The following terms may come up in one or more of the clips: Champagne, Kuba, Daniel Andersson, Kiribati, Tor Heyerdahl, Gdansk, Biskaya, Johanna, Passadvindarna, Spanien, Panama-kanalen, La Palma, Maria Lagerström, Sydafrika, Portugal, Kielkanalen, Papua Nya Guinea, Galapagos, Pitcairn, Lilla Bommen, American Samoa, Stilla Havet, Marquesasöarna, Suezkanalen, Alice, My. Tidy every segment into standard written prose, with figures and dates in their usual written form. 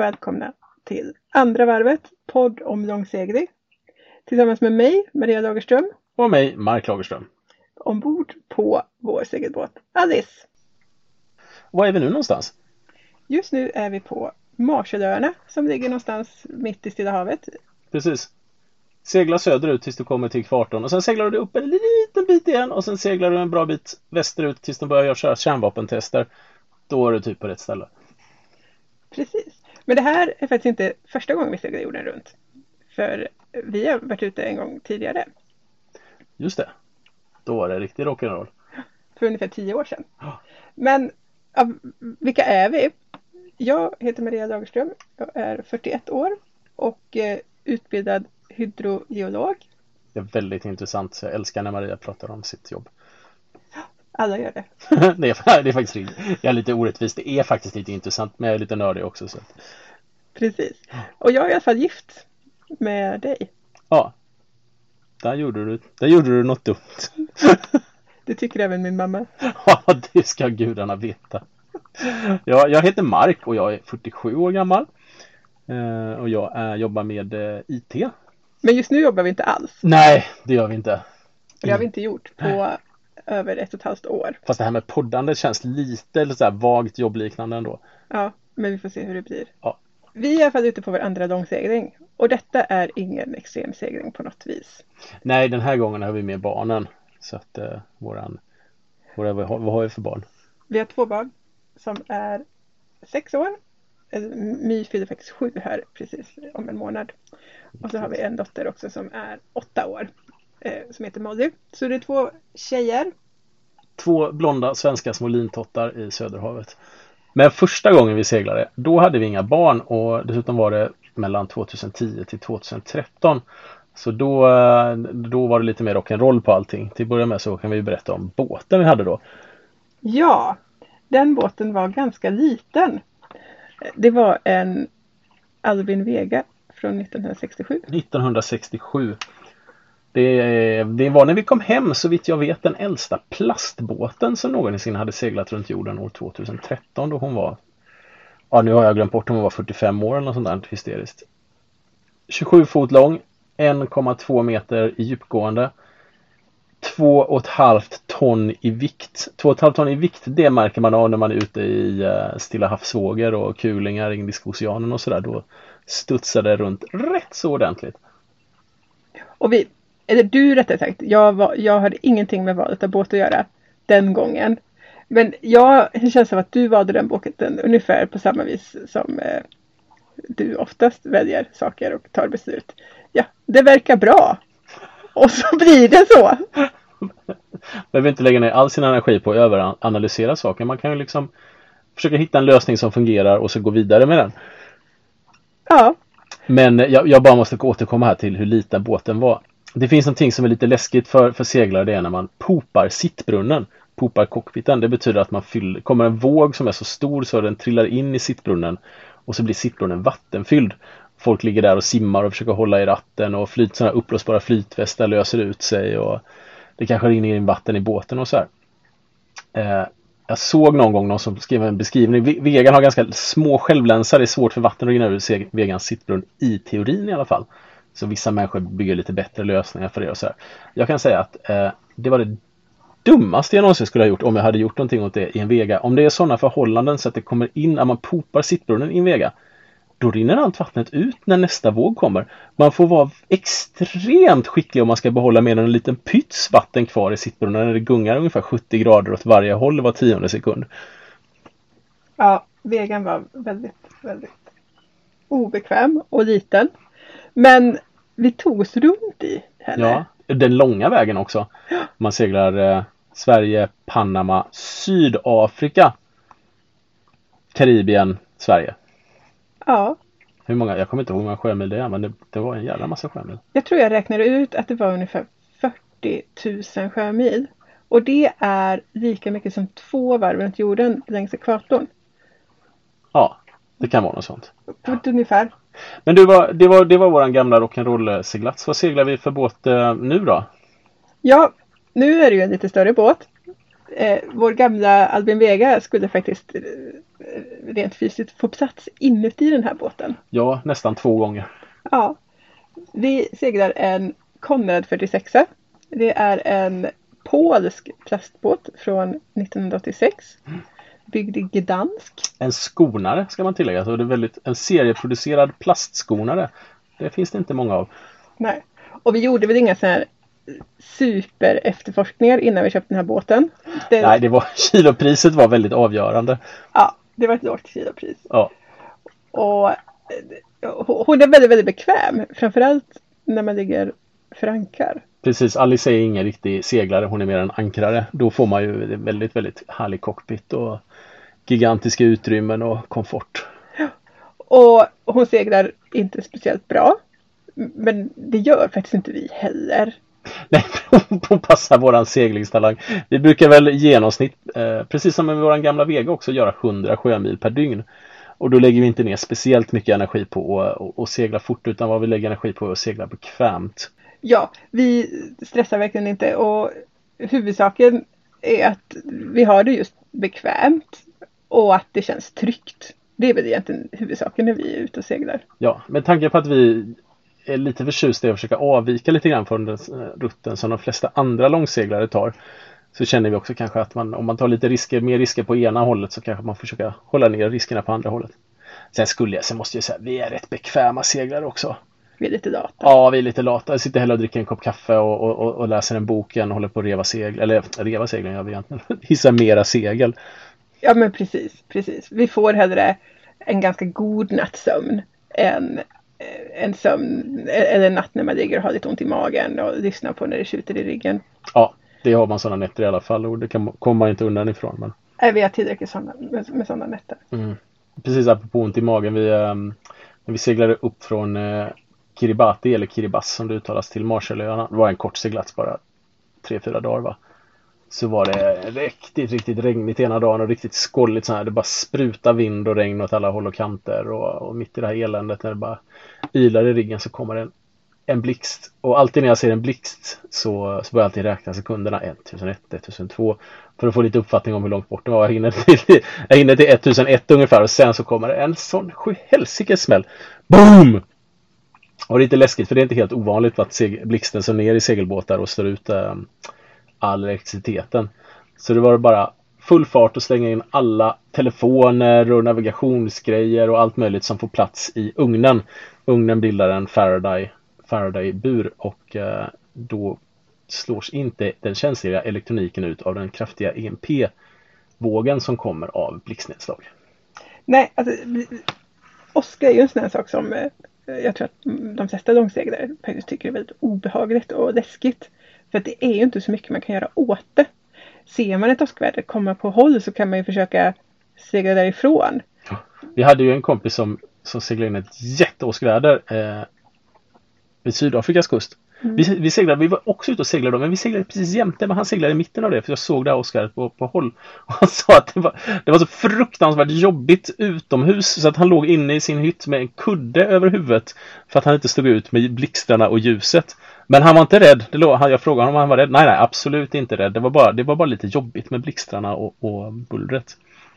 och välkomna till andra varvet, podd om långsegling. Tillsammans med mig, Maria Lagerström. Och mig, Mark Lagerström. Ombord på vår segelbåt Alice. Var är vi nu någonstans? Just nu är vi på Marshallöarna som ligger någonstans mitt i Stilla havet. Precis. Segla söderut tills du kommer till kvarton och sen seglar du upp en liten bit igen och sen seglar du en bra bit västerut tills de börjar köra kärnvapentester. Då är du typ på rätt ställe. Precis. Men det här är faktiskt inte första gången vi seglar jorden runt. För vi har varit ute en gång tidigare. Just det. Då var det riktigt rock'n'roll. För ungefär 10 år sedan. Men vilka är vi? Jag heter Maria Lagerström. Jag är 41 år och utbildad hydrogeolog. Det är väldigt intressant. Jag älskar när Maria pratar om sitt jobb. Alla gör det. Det är faktiskt riktigt. Jag är lite orättvis. Det är faktiskt lite intressant, men jag är lite nördig också. Så. Precis. Och jag är i alla fall gift med dig. Ja. Där gjorde du något dumt. Det tycker även min mamma. Ja, det ska gudarna veta. Jag heter Mark och jag är 47 år gammal. Och jag jobbar med IT. Men just nu jobbar vi inte alls. Nej, det gör vi inte. Det har vi inte gjort på över 1,5 år. Fast det här med poddande känns lite så här vagt jobbliknande ändå. Ja, men vi får se hur det blir. Ja. Vi är i alla fall ute på vår andra långsegling. Och detta är ingen extremsegling på något vis. Nej, den här gången har vi med barnen. Så att vad har vi för barn? Vi har 2 barn som är 6 år. My fyller faktiskt 7 här precis om en månad. Och så har vi en dotter också som är 8 år. Som heter Molly. Så det är 2 tjejer. 2 blonda svenska små lintottar i Söderhavet. Men första gången vi seglade, då hade vi inga barn och dessutom var det mellan 2010 till 2013. Så då var det lite mer rock'n'roll på allting. Till början med så kan vi berätta om båten vi hade då. Ja, den båten var ganska liten. Det var en Albin Vega från 1967. 1967. Det var när vi kom hem, så vitt jag vet, den äldsta plastbåten som någonsin hade seglat runt jorden år 2013, då hon var, ja nu har jag glömt bort, hon var 45 år eller något sånt där hysteriskt. 27 fot lång, 1,2 meter i djupgående, 2,5 ton i vikt. 2,5 ton i vikt, det märker man av när man är ute i Stilla havsvågor och kulingar, Indiska oceanen och sådär, då studsar det runt rätt så ordentligt. Och vi, eller du rättare sagt, jag hade ingenting med valet av båt att göra den gången. Men det känns som att du valde den båten ungefär på samma vis som du oftast väljer saker och tar beslut. Ja, det verkar bra. Och så blir det så. Man vill inte lägga ner all sin energi på att överanalysera saker. Man kan ju försöka hitta en lösning som fungerar och så gå vidare med den. Ja. Men jag bara måste återkomma här till hur liten båten var. Det finns någonting som är lite läskigt för seglare, det är när man popar sittbrunnen, popar cockpiten. Det betyder att kommer en våg som är så stor så den trillar in i sittbrunnen och så blir sittbrunnen vattenfylld. Folk ligger där och simmar och försöker hålla i ratten och sådana upplösbara flytvästar löser ut sig och det kanske rinner in vatten i båten och så här. Jag såg någon gång någon som skrev en beskrivning. Vegan har ganska små självlänsar. Det är svårt för vatten att rinna ur vegans sittbrunn i teorin i alla fall. Så vissa människor bygger lite bättre lösningar för det och så här. Jag kan säga att det var det dummaste jag någonsin skulle ha gjort om jag hade gjort någonting åt det i en vega. Om det är sådana förhållanden så att det kommer in, när man popar sittbrunnen i en vega, då rinner allt vattnet ut när nästa våg kommer. Man får vara extremt skicklig om man ska behålla mer än en liten pyts vatten kvar i sittbrunnen när det gungar ungefär 70 grader åt varje håll var 10:e sekund. Ja, vägen var väldigt, väldigt obekväm och liten. Men vi tog oss runt i henne. Ja, den långa vägen också. Man seglar Sverige, Panama, Sydafrika, Karibien, Sverige. Ja. Hur många? Jag kommer inte ihåg hur många sjömil det är, men det var en jävla massa sjömil. Jag tror jag räknade ut att det var ungefär 40 000 sjömil. Och det är lika mycket som 2 varv runt jorden längs ekvatorn. Ja, det kan vara något sånt. Ja. Ungefär. Men det var vår gamla rock'n'roll-seglats. Vad seglar vi för båt nu då? Ja, nu är det ju en lite större båt. vår gamla Albin Vega skulle faktiskt rent fysiskt få plats inuti den här båten. Ja, nästan 2 gånger. Ja. Vi seglar en Konrad 46. Det är en polsk plastbåt från 1986. Byggd i Gdansk. En skonare ska man tillägga. Så det är väldigt, en serieproducerad plastskonare. Det finns det inte många av. Nej. Och vi gjorde väl inga så här super efterforskningar innan vi köpte den här båten. Nej, kilopriset var väldigt avgörande. Ja, det var ett lågt kilopris. Ja. Och hon är väldigt, väldigt bekväm. Framförallt när man ligger för ankar. Precis, Alice är ingen riktig seglare. Hon är mer en ankrare. Då får man ju väldigt, väldigt härlig cockpit och gigantiska utrymmen och komfort. Ja. Och hon seglar inte speciellt bra. Men det gör faktiskt inte vi heller. Nej, hon passar våran seglingstalang. Vi brukar väl i genomsnitt, precis som med våran gamla Vega också, göra 100 sjömil per dygn. Och då lägger vi inte ner speciellt mycket energi på att segla fort, utan vad vi lägger energi på är att segla bekvämt. Ja, vi stressar verkligen inte. Och huvudsaken är att vi har det just bekvämt och att det känns tryggt. Det är väl egentligen huvudsaken när vi är ute och seglar. Ja, med tanke på att vi är lite förtjust i att försöka avvika lite grann från den rutten som de flesta andra långseglare tar, så känner vi också kanske att man, om man tar lite risker, mer risker på ena hållet, så kanske man försöker hålla ner riskerna på andra hållet. Sen måste jag säga, vi är rätt bekväma seglare också. Vi är lite lata. Ja, vi är lite lata. Jag sitter hellre och dricker en kopp kaffe och läser en bok och håller på att reva segel. Eller reva seglen gör vi egentligen. Hissa mera segel. Ja, men precis. Vi får hellre en ganska god nattsömn än en natt när man ligger och har lite ont i magen och lyssnar på när det skjuter i ryggen. Ja, det har man sådana nätter i alla fall, och det kommer man inte undan ifrån. Men... Nej, vi har tillräckligt med sådana nätter. Mm. Precis, apropå ont i magen. När vi seglade upp från Kiribati, eller Kiribati som det uttalas, till Marshallöarna. Det var en kort seglats, bara 3-4 dagar va. Så var det riktigt, riktigt regnigt ena dagen och riktigt skålligt så här. Det bara sprutade vind och regn åt alla håll och kanter. Och mitt i det här eländet när det bara ilar i ryggen så kommer det en blixt. Och alltid när jag ser en blixt så börjar jag alltid räkna sekunderna. 1001, 1002. För att få lite uppfattning om hur långt bort det var. Jag hinner till 1001 ungefär. Och sen så kommer det en sån sjuhelsikes smäll. Boom! Och det är inte läskigt, för det är inte helt ovanligt att blixten så ner i segelbåtar och slår ut all elektriciteten. Så det var bara full fart och slänga in alla telefoner och navigationsgrejer och allt möjligt som får plats i ugnen. Ugnen bildar en Faraday-bur, och då slås inte den känsliga elektroniken ut av den kraftiga EMP-vågen som kommer av blixtnedslag. Nej, alltså Oskar är ju en sån här sak som jag tror att de flesta långseglare faktiskt tycker är väldigt obehagligt och läskigt. För att det är ju inte så mycket man kan göra åt det. Ser man ett åskväder komma på håll så kan man ju försöka segla därifrån. Ja, vi hade ju en kompis som seglade in ett jätteåskväder vid Sydafrikas kust. Mm. Vi var också ute och seglade då, men vi seglade precis jämte, men han seglade i mitten av det, för jag såg det här åskvädret på håll. Och han sa att det var så fruktansvärt jobbigt utomhus så att han låg inne i sin hytt med en kudde över huvudet för att han inte stod ut med blixtarna och ljuset. Men han var inte rädd. Jag frågade honom om han var rädd. Nej, absolut inte rädd. Det var bara lite jobbigt med blixtrarna och bullret.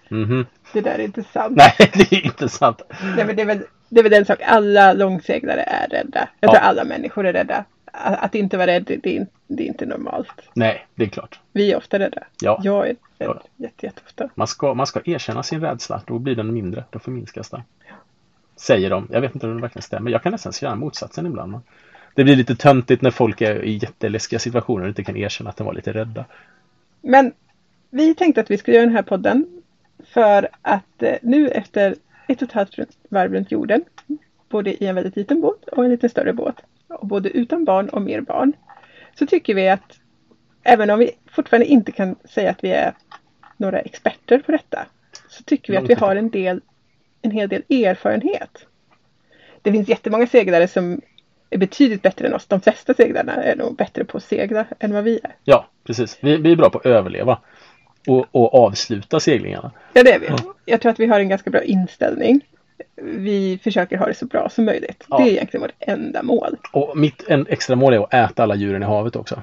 Mm-hmm. Det där är inte sant. Nej, det är inte sant. Nej, men det är väl den sak. Alla långseglare är rädda. Jag tror alla människor är rädda. Att inte vara rädd, det är inte normalt. Nej, det är klart. Vi är ofta rädda. Ja. Jag är rädd jätteofta. Man ska erkänna sin rädsla. Då blir den mindre. Då förminskas den. Ja. Säger de. Jag vet inte om det verkligen stämmer. Jag kan nästan säga motsatsen ibland. Man. Det blir lite töntigt när folk är i jätteläskiga situationer och inte kan erkänna att de var lite rädda. Men vi tänkte att vi skulle göra den här podden för att nu efter 1,5 varv runt jorden, både i en väldigt liten båt och en lite större båt, och både utan barn och mer barn, så tycker vi att även om vi fortfarande inte kan säga att vi är några experter på detta, så tycker vi att vi har en hel del erfarenhet. Det finns jättemånga seglare som är betydligt bättre än oss. De flesta seglarna är nog bättre på att segla än vad vi är. Ja, precis. Vi är bra på att överleva och avsluta seglingarna. Ja, det är vi. Mm. Jag tror att vi har en ganska bra inställning. Vi försöker ha det så bra som möjligt. Ja. Det är egentligen vårt enda mål. Och mitt extra mål är att äta alla djuren i havet också.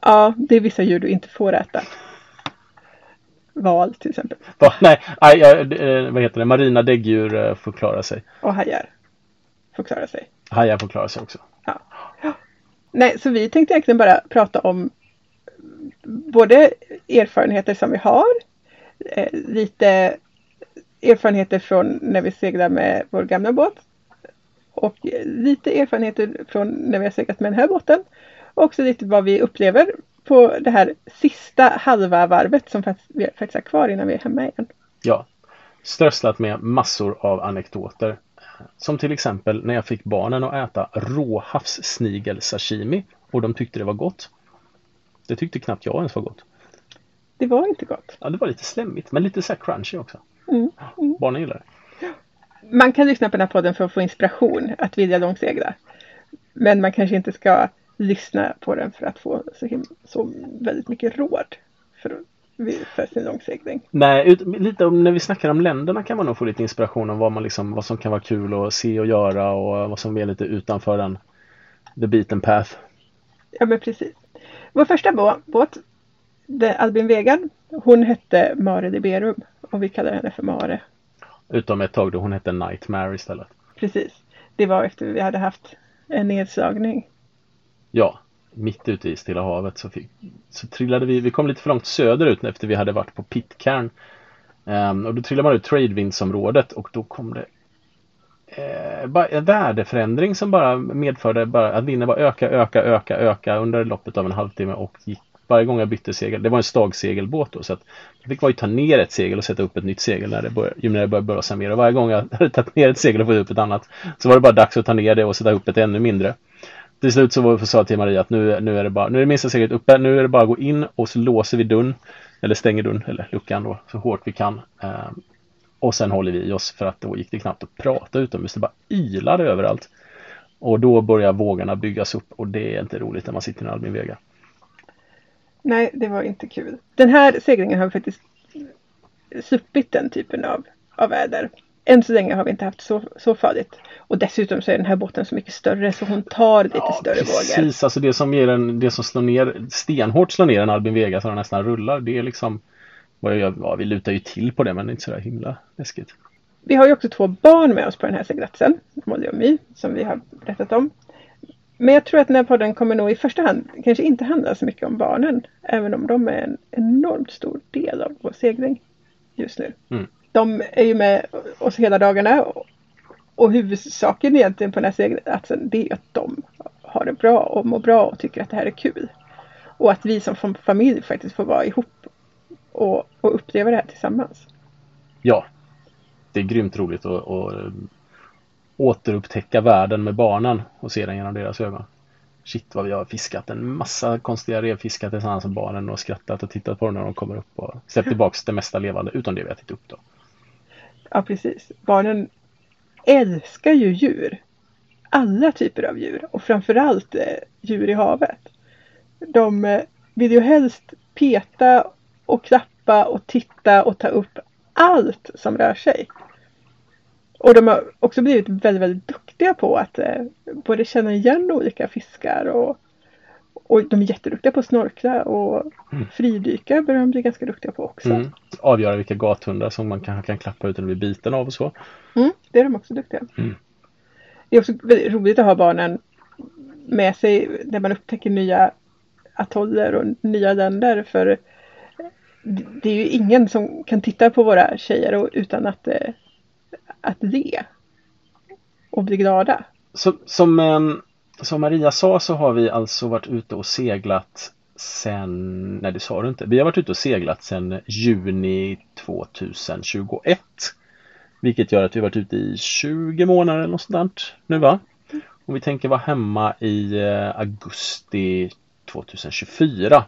Ja, det är vissa djur du inte får äta. val till exempel. Va? Nej, vad heter det? Marina däggdjur får klara sig. Och hajar får klara sig. Hajar får klara sig också. Ja. Ja. Nej, så vi tänkte egentligen bara prata om både erfarenheter som vi har, lite erfarenheter från när vi seglar med vår gamla båt och lite erfarenheter från när vi har seglat med den här båten och också lite vad vi upplever på det här sista halva varvet som vi faktiskt är kvar innan vi är hemma igen. Ja, strösslat med massor av anekdoter. Som till exempel när jag fick barnen att äta råhavssnigel-sashimi och de tyckte det var gott. Det tyckte knappt jag ens var gott. Det var inte gott. Ja, det var lite slemmigt, men lite så här crunchy också. Mm. Mm. Barnen gillar det. Man kan lyssna på den här podden för att få inspiration att vilja långsegla. Men man kanske inte ska lyssna på den för att få så väldigt mycket råd för sin långsegling. Nej, lite om när vi snackar om länderna kan man nog få lite inspiration om vad som kan vara kul att se och göra och vad som är lite utanför the beaten path. Ja, men precis. Vår första båt, Albin Vega, hon hette Mare de Berub och vi kallar henne för Mare. Utom ett tag då hon hette Nightmare istället. Precis, det var efter vi hade haft en nedslagning. Ja, mitt ute i Stilla havet så trillade vi kom lite för långt söderut efter vi hade varit på Pitcairn. Och då trillade man ut Tradewindsområdet och då kom det en värdeförändring som bara medförde att vinden bara öka under loppet av en halvtimme och gick varje gång jag bytte segel. Det var en stagsegelbåt då så att jag fick ta ner ett segel och sätta upp ett nytt segel när det började blåsa mer. Och varje gång jag hade tagit ner ett segel och fått upp ett annat så var det bara dags att ta ner det och sätta upp ett ännu mindre. Till slut så sa jag till Maria att nu är det minsta seglet uppe, nu är det bara att gå in och så låser vi dörren eller stänger dörren eller luckan då så hårt vi kan. Och sen håller vi i oss för att då gick det knappt att prata utomhus, det bara ylade överallt. Och då börjar vågorna byggas upp och det är inte roligt när man sitter i en Albin Vega. Nej, det var inte kul. Den här seglingen har vi faktiskt suppit den typen av väder. Än så länge har vi inte haft så farligt. Och dessutom så är den här båten så mycket större så hon tar lite större precis. Vågor. Precis, alltså det som slår ner en Albin Vega så den nästan rullar. Det är vi lutar ju till på det men det är inte så där himla läskigt. Vi har ju också 2 barn med oss på den här seglatsen. Molly och My, som vi har berättat om. Men jag tror att den här podden kommer nog i första hand kanske inte handla så mycket om barnen. Även om de är en enormt stor del av vår segling just nu. Mm. De är ju med oss hela dagarna och huvudsaken egentligen på den här seglatsen det är att de har det bra och mår bra och tycker att det här är kul. Och att vi som familj faktiskt får vara ihop och uppleva det här tillsammans. Ja, det är grymt roligt att återupptäcka världen med barnen och se den genom deras ögon. Shit vad vi har fiskat en massa konstiga revfiskar tillsammans med barnen och skrattat och tittat på dem när de kommer upp och släppt tillbaka det mesta levande utan det vi har tittat upp då. Ja, precis. Barnen älskar ju djur. Alla typer av djur. Och framförallt djur i havet. De vill ju helst peta och klappa och titta och ta upp allt som rör sig. Och de har också blivit väldigt, väldigt duktiga på att både känna igen olika fiskar. Och de är jätteduktiga på att snorkla och fridyka börjar de bli ganska duktiga på också. Mm. Avgöra vilka gathundar som man kan klappa utan att bli biten av och så. Mm, det är de också duktiga. Mm. Det är också väldigt roligt att ha barnen med sig när man upptäcker nya atoller och nya länder. För det är ju ingen som kan titta på våra tjejer utan att le och bli glada. Som Maria sa så har vi alltså varit ute och seglat sen... Nej, det sa du inte. Vi har varit ute och seglat sen juni 2021. Vilket gör att vi har varit ute i 20 månader eller något sådant nu va? Och vi tänker vara hemma i augusti 2024.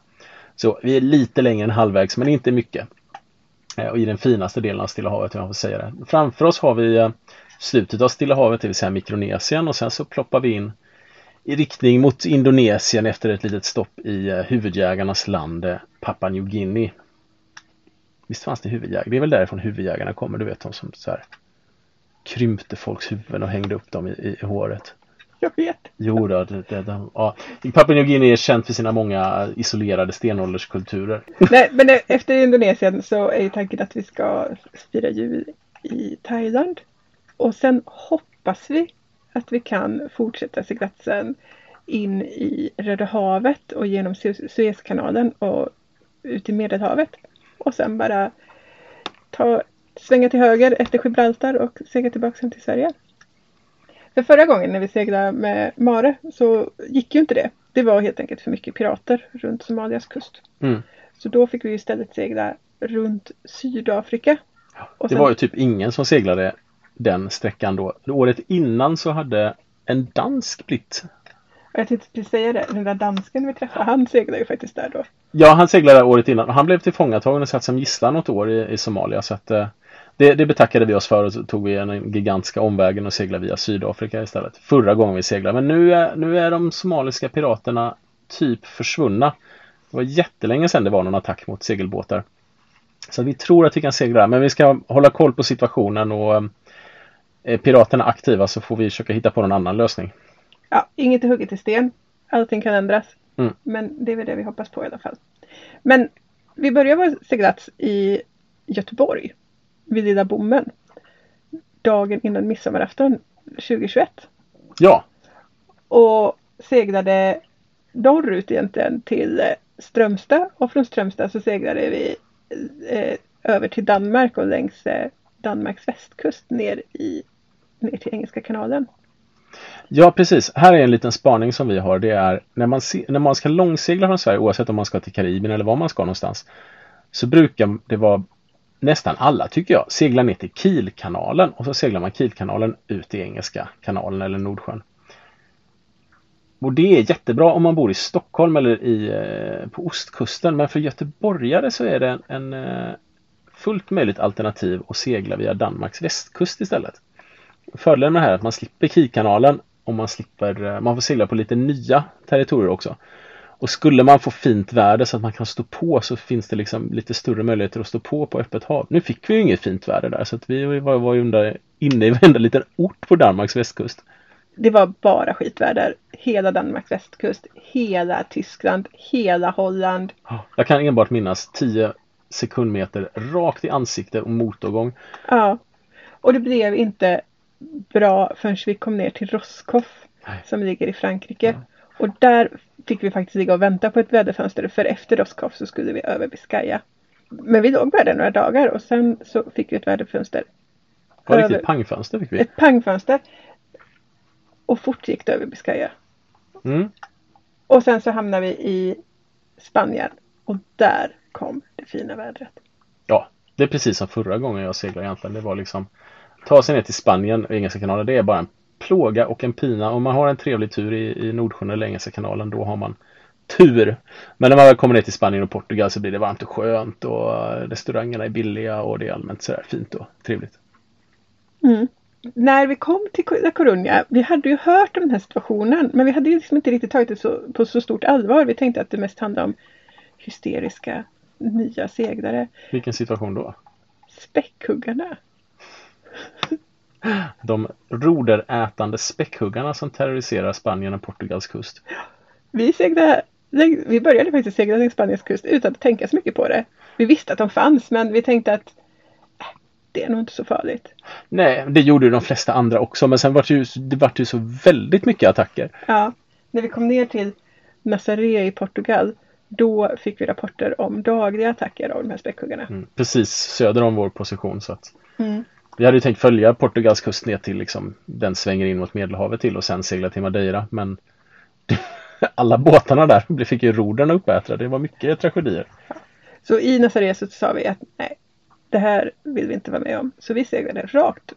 Så vi är lite längre än halvvägs men inte mycket. Och i den finaste delen av Stilla havet, om jag får säga det. Framför oss har vi slutet av Stilla havet, det vill säga Mikronesien. Och sen så ploppar vi in i riktning mot Indonesien efter ett litet stopp i huvudjägarnas land Papua Nya Guinea. Visst fanns det huvudjägare? Det är väl därifrån huvudjägarna kommer, du vet de som så här krympte folks huvuden och hängde upp dem i håret. Jag vet. Jo då, ja. Papua Nya Guinea är känt för sina många isolerade stenålderskulturer. Nej, men efter Indonesien så är ju tanken att vi ska fira jul i Thailand. Och sen hoppas vi att vi kan fortsätta seglatsen in i Röda havet och genom Suezkanalen och ut i Medelhavet. Och sen bara svänga till höger efter Gibraltar och segla tillbaka sen till Sverige. För förra gången när vi seglade med Mare så gick ju inte det. Det var helt enkelt för mycket pirater runt Somalias kust. Mm. Så då fick vi ju istället segla runt Sydafrika. Och det sen var ju typ ingen som seglade den sträckan då. Året innan så hade en dansk blivit. Jag tänkte precis säga det. Den där dansken vi träffade, han seglade ju faktiskt där då. Ja, han seglade året innan. Han blev tillfångatagen och satt som gissla något år i Somalia. Så att det betackade vi oss för, och så tog vi en gigantiska omvägen och seglade via Sydafrika istället. Förra gången vi seglade. Men nu är de somaliska piraterna typ försvunna. Det var jättelänge sedan det var någon attack mot segelbåtar. Så vi tror att vi kan segla där. Men vi ska hålla koll på situationen, och är piraterna aktiva så får vi försöka hitta på någon annan lösning. Ja, inget är hugget i sten. Allting kan ändras. Mm. Men det är väl det vi hoppas på i alla fall. Men vi börjar vår seglats i Göteborg. Vid Lilla Bommen. Dagen innan midsommarafton 2021. Ja. Och seglade norrut egentligen till Strömsta. Och från Strömsta så seglade vi över till Danmark och längs Danmarks västkust ner till Engelska kanalen. Ja, precis. Här är en liten spaning som vi har. Det är när man ska långsegla från Sverige, oavsett om man ska till Karibien eller var man ska någonstans, så brukar det vara nästan alla, tycker jag, segla ner till Kielkanalen, och så seglar man Kielkanalen ut i Engelska kanalen eller Nordsjön. Och det är jättebra om man bor i Stockholm eller på ostkusten, men för göteborgare så är det en fullt möjligt alternativ att segla via Danmarks västkust istället. Fördelen med det här är att man slipper Kielkanalen, och man får segla på lite nya territorier också. Och skulle man få fint väder så att man kan stå på, så finns det liksom lite större möjligheter att stå på öppet hav. Nu fick vi ju inget fint väder där, så att vi var ju inne i varenda liten ort på Danmarks västkust. Det var bara skitväder. Hela Danmarks västkust, hela Tyskland, hela Holland. Jag kan enbart minnas 10 sekundmeter rakt i ansikte och motgång. Ja, och det blev inte bra förrän vi kom ner till Roscoff. Nej. Som ligger i Frankrike. Ja. Och där fick vi faktiskt ligga och vänta på ett väderfönster, för efter Roscoff så skulle vi över Biskaya. Men vi låg bara där några dagar, och sen så fick vi ett väderfönster. Var det ett pangfönster fick vi? Ett pangfönster. Och fort gick det över Biskaya. Mm. Och sen så hamnade vi i Spanien, och där kom det fina vädret. Ja, det är precis som förra gången jag seglade egentligen. Det var liksom ta sig ner till Spanien och Engelska kanalen, det är bara en plåga och en pina. Om man har en trevlig tur i Nordsjön eller Engelska kanalen, då har man tur. Men när man kommer ner till Spanien och Portugal så blir det varmt och skönt, och restaurangerna är billiga, och det är allmänt sådär fint och trevligt. Mm. När vi kom till La Coruña, vi hade ju hört om den här situationen, men vi hade ju liksom inte riktigt tagit det på så stort allvar. Vi tänkte att det mest handlade om hysteriska nya seglare. Vilken situation då? Späckhuggarna. De roderätande späckhuggarna som terroriserar Spanien och Portugals kust. Vi började faktiskt segla längs Spaniens kust utan att tänka så mycket på det. Vi visste att de fanns, men vi tänkte att det är nog inte så farligt. Nej, det gjorde ju de flesta andra också. Men sen var det ju så väldigt mycket attacker. Ja, när vi kom ner till Madeira i Portugal, då fick vi rapporter om dagliga attacker av de här späckhuggarna. Mm, precis, söder om vår position. Så att vi hade ju tänkt följa Portugals kust ner till liksom, den svänger in mot Medelhavet till, och sen segla till Madeira. Men alla båtarna där fick ju roderna uppätrade. Det var mycket tragedier. Ja. Så i Madeira så sa vi att nej, det här vill vi inte vara med om. Så vi seglade rakt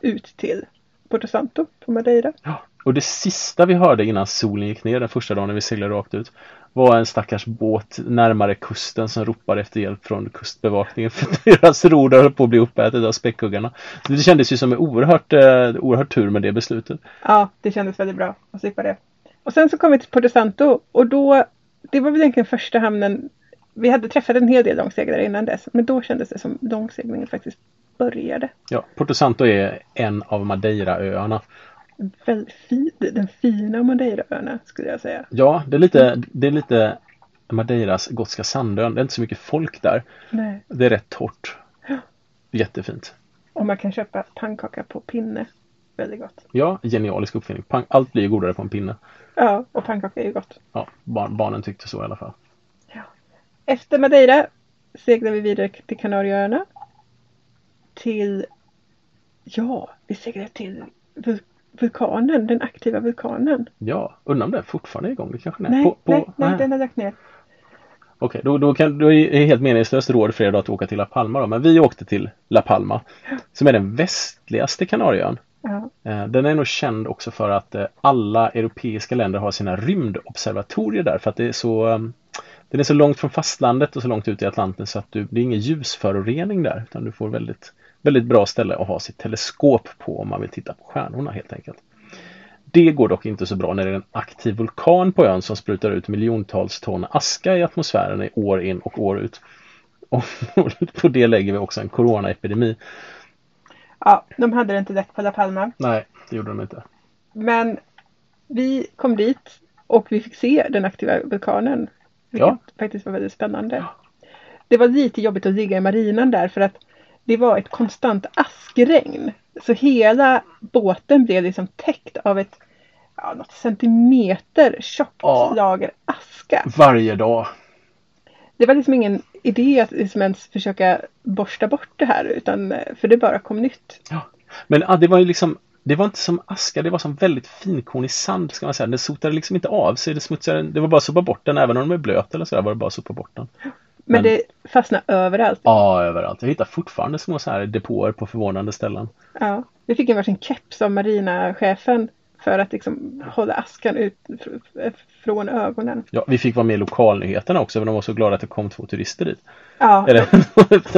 ut till Porto Santo på Madeira. Ja, och det sista vi hörde innan solen gick ner den första dagen när vi seglade rakt ut var en stackars båt närmare kusten som ropade efter hjälp från kustbevakningen, för deras roder höll på att bli uppätet av späckhuggarna. Så det kändes ju som en oerhört tur med det beslutet. Ja, det kändes väldigt bra att slippa det. Och sen så kom vi till Porto Santo, och då, det var väl egentligen första hamnen. Vi hade träffat en hel del långseglare innan dess, men då kändes det som långseglingen faktiskt började. Ja, Porto Santo är en av Madeiraöarna, den fina Madeiraöarna skulle jag säga. Ja, det är lite Madeiras Gotska sandön. Det är inte så mycket folk där. Nej. Det är rätt torrt. Ja. Jättefint. Och man kan köpa pannkaka på pinne. Väldigt gott. Ja, genialisk uppfinning. Allt blir godare på en pinne. Ja, och pannkaka är ju gott. Ja, barnen tyckte så i alla fall. Ja. Efter Madeira seglar vi vidare till Kanarieöarna. Vi seglar till vulkanen, den aktiva vulkanen. Ja, undrar om den fortfarande är igång. Det kanske är. Nej, den har lagt ner. Okej, då är det helt meningslöst råd för er att åka till La Palma då. Men vi åkte till La Palma, som är den västligaste Kanarieön. Ja. Den är nog känd också för att alla europeiska länder har sina rymdobservatorier där, för att den är så långt från fastlandet och så långt ut i Atlanten så att det är ingen ljusförorening där, utan du får väldigt, väldigt bra ställe att ha sitt teleskop på om man vill titta på stjärnorna helt enkelt. Det går dock inte så bra när det är en aktiv vulkan på ön som sprutar ut miljontals ton aska i atmosfären i år in och år ut. Och på det lägger vi också en coronaepidemi. Ja, de hade det inte lätt på La Palma. Nej, det gjorde de inte. Men vi kom dit och vi fick se den aktiva vulkanen. Vilket faktiskt var väldigt spännande. Det var lite jobbigt att ligga i marinan där för att det var ett konstant askregn. Så hela båten blev liksom täckt av ett något centimeter tjockt lager aska. Varje dag. Det var liksom ingen idé att liksom ens försöka borsta bort det här, utan för det bara kom nytt. Ja. Men det var ju liksom, det var inte som aska, det var som väldigt finkornig sand ska man säga. Den sotade liksom inte av sig, det smutsade, det var bara att sopa bort den, även om den är blöt eller så där, var det bara att sopa bort den. Men det fastnade överallt. Ja, överallt. Jag hittar fortfarande små så här depåer på förvånande ställen. Ja, vi fick en varsin keps av marinachefen för att liksom hålla askan ut från ögonen. Ja, vi fick vara med i lokalnyheterna också, men de var så glada att det kom 2 turister dit. Ja. Eller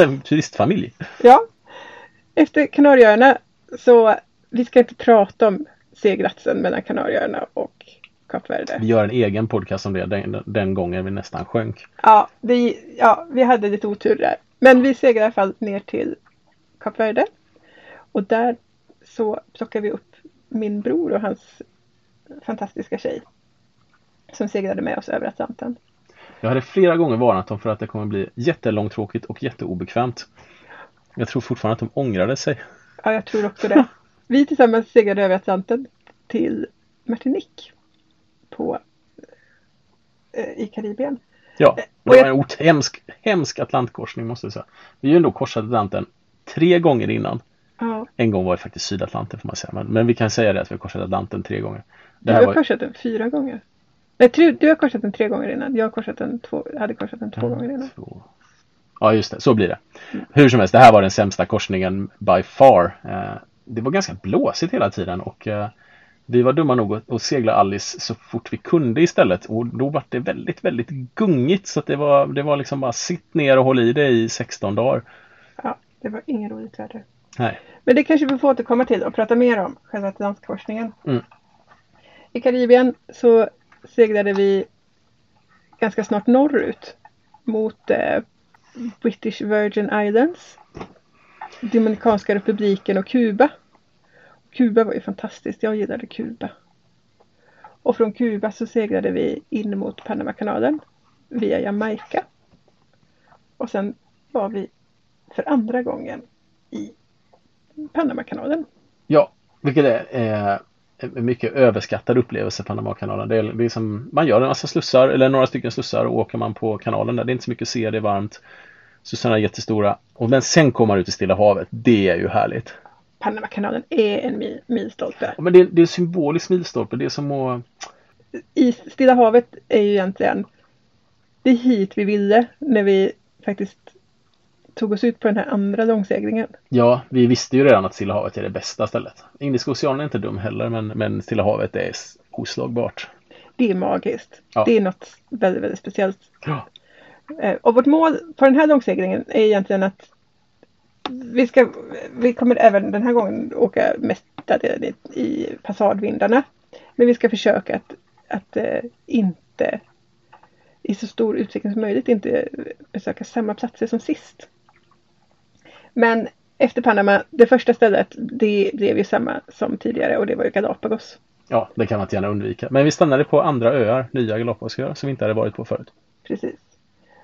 en turistfamilj. Ja. Efter Kanarieöarna så, vi ska inte prata om seglatsen mellan Kanarieöarna och Kap Verde. Vi gör en egen podcast om det den gången vi nästan sjönk. Ja, vi hade lite otur där. Men vi seglar i alla fall ner till Kap Verde. Och där så plockar vi upp min bror och hans fantastiska tjej som seglade med oss över Atlanten. Jag hade flera gånger varnat dem för att det kommer bli jättelångtråkigt och jätteobekvämt. Jag tror fortfarande att de ångrade sig. Ja, jag tror också det. Vi tillsammans seglade över Atlanten till Martinique i Karibien. Ja, det var en hemsk Atlantkorsning måste jag säga. Vi har ju ändå korsat Atlanten 3 gånger innan. Ja. En gång var det faktiskt Sydatlanten får man säga. Men vi kan säga det att vi har korsat Atlanten 3 gånger. Du har korsat den 4 gånger. Nej, du har korsat den 3 gånger innan. Jag har korsat den 2 gånger innan. Ja, just det. Så blir det. Mm. Hur som helst, det här var den sämsta korsningen by far. Det var ganska blåsigt hela tiden och vi var dumma nog att segla Alice så fort vi kunde istället. Och då var det väldigt, väldigt gungigt. Så att det var liksom bara sitt ner och håll i det i 16 dagar. Ja, det var ingen roligt väder. Nej. Men det kanske vi får återkomma till och prata mer om själva Atlantkorsningen. Mm. I Karibien så seglade vi ganska snart norrut mot British Virgin Islands, Dominikanska republiken och Kuba. Kuba var ju fantastiskt, jag gillade Kuba. Och från Kuba så seglade vi in mot Panama-kanalen via Jamaica. Och sen var vi för andra gången i Panama-kanalen. Ja, vilket är en mycket överskattad upplevelse, Panama-kanalen. Det är liksom, man gör en massa slussar, eller några stycken slussar, och åker man på kanalen där. Det är inte så mycket att se, det är varmt. Slussarna är jättestora. Men sen kommer man ut i Stilla havet. Det är ju härligt. Panama-kanalen är en milstolpe. Ja, men det är en symbolisk milstolpe. Det är som att... I Stilla havet är ju egentligen det hit vi ville när vi faktiskt tog oss ut på den här andra långseglingen. Ja, vi visste ju redan att Stilla havet är det bästa stället. Indiska oceanen är inte dum heller, men Stilla havet är oslagbart. Det är magiskt. Ja. Det är något väldigt, väldigt speciellt. Ja. Och vårt mål på den här långseglingen är egentligen att vi kommer även den här gången åka mestadels i passadvindarna. Men vi ska försöka att inte i så stor utsträckning som möjligt inte besöka samma platser som sist. Men efter Panama, det första stället, det blev ju samma som tidigare och det var ju Galapagos. Ja, det kan man inte gärna undvika. Men vi stannade på andra öar, nya Galapagosöar som vi inte hade varit på förut. Precis.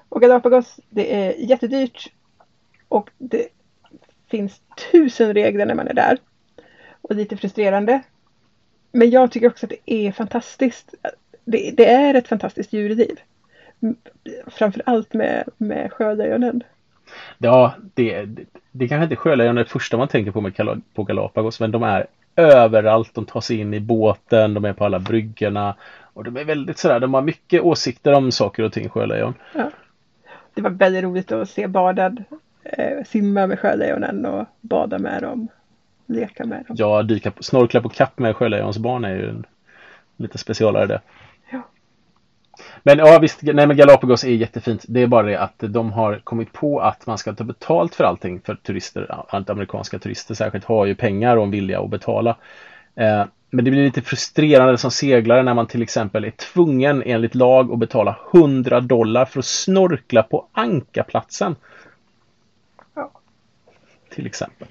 Och Galapagos, det är jättedyrt och det finns 1000 regler när man är där. Och lite frustrerande. Men jag tycker också att det är fantastiskt. Det är ett fantastiskt djurliv. Framförallt med sjölejonen. Ja, det kanske inte är sjölejonen det första man tänker på med på Galapagos. Men de är överallt. De tar sig in i båten. De är på alla bryggorna. Och de är väldigt sådär. De har mycket åsikter om saker och ting, sjölejon. Ja. Det var väldigt roligt att se simma med sjölejonen och bada med dem. Leka med dem. Ja, snorkla på kapp med sjölejons barn är ju lite specialare det. Ja. Men ja, visst, men Galapagos är jättefint. Det är bara det att de har kommit på att man ska ta betalt för allting för turister. Amerikanska turister särskilt har ju pengar och en vilja att betala. Men det blir lite frustrerande som seglare när man till exempel är tvungen enligt lag att betala $100 för att snorkla på ankarplatsen. Ja. Till exempel.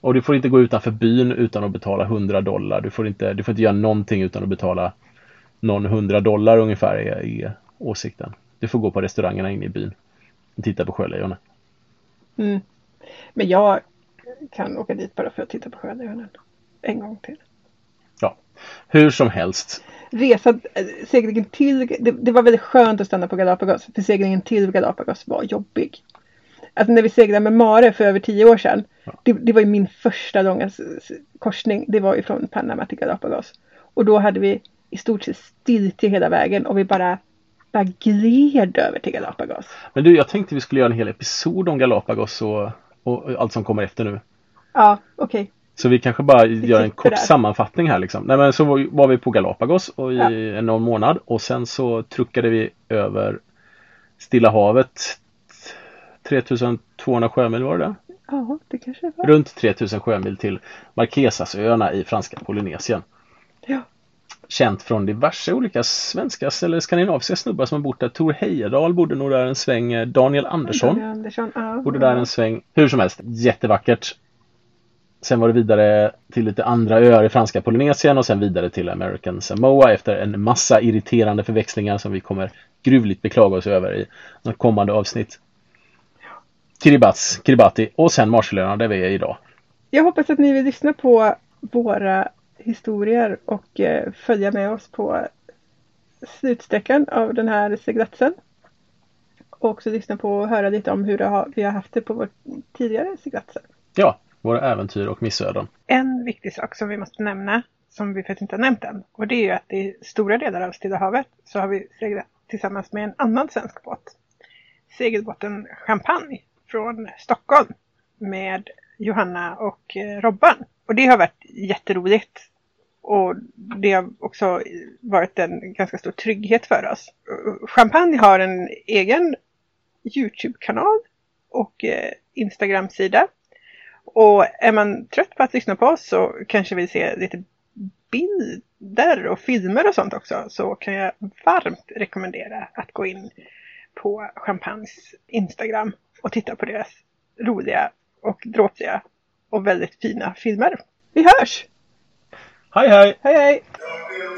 Och du får inte gå utanför byn utan att betala $100. Du får inte göra någonting utan att betala någon $100 ungefär är åsikten. Du får gå på restaurangerna inne i byn och titta på sjölejonen. Mm. Men jag kan åka dit bara för att titta på sjölejonen en gång till. Ja, hur som helst. Seglingen till... Det var väldigt skönt att stanna på Galapagos. För seglingen till Galapagos var jobbig. Alltså när vi seglade med Mare för över 10 år sedan. Ja. Det var ju min första långa korsning. Det var ju från Panama till Galapagos. Och då hade vi i stort sett stiltje hela vägen. Och vi bara gled över till Galapagos. Men du, jag tänkte vi skulle göra en hel episod om Galapagos och allt som kommer efter nu. Ja, okej. Okay. Så vi kanske bara gör en kort sammanfattning här liksom. Nej, men så var vi på Galapagos och i någon månad. Och sen så truckade vi över Stilla havet 3200 sjömil var det? Ja, det kanske var. Runt 3000 sjömil till Marquesasöarna i franska Polynesien. Ja. Känt från diverse olika svenska eller skandinaviska snubbar som har bott där. Tor Heyerdahl bodde nog där en sväng. Daniel Andersson bodde där en sväng. Hur som helst, jättevackert. Sen var det vidare till lite andra öar i franska Polynesien och sen vidare till American Samoa efter en massa irriterande förväxlingar som vi kommer gruvligt beklaga oss över i något kommande avsnitt. Kiribati och sen Marshallöarna där vi är idag. Jag hoppas att ni vill lyssna på våra historier och följa med oss på slutsträckan av den här seglatsen. Och också lyssna på och höra lite om hur vi har haft det på vår tidigare seglatsen. Ja, våra äventyr och missöden. En viktig sak som vi måste nämna som vi faktiskt inte har nämnt än. Och det är ju att i stora delar av Stilla havet så har vi seglat tillsammans med en annan svensk båt. Segelbåten Champagne. Från Stockholm med Johanna och Robban. Och det har varit jätteroligt. Och det har också varit en ganska stor trygghet för oss. Champagne har en egen YouTube-kanal och Instagram-sida. Och är man trött på att lyssna på oss så kanske vi ser lite bilder och filmer och sånt också. Så kan jag varmt rekommendera att gå in på Champagnes Instagram. Och titta på deras roliga och dråpliga och väldigt fina filmer. Vi hörs! Hej hej! Hej hej!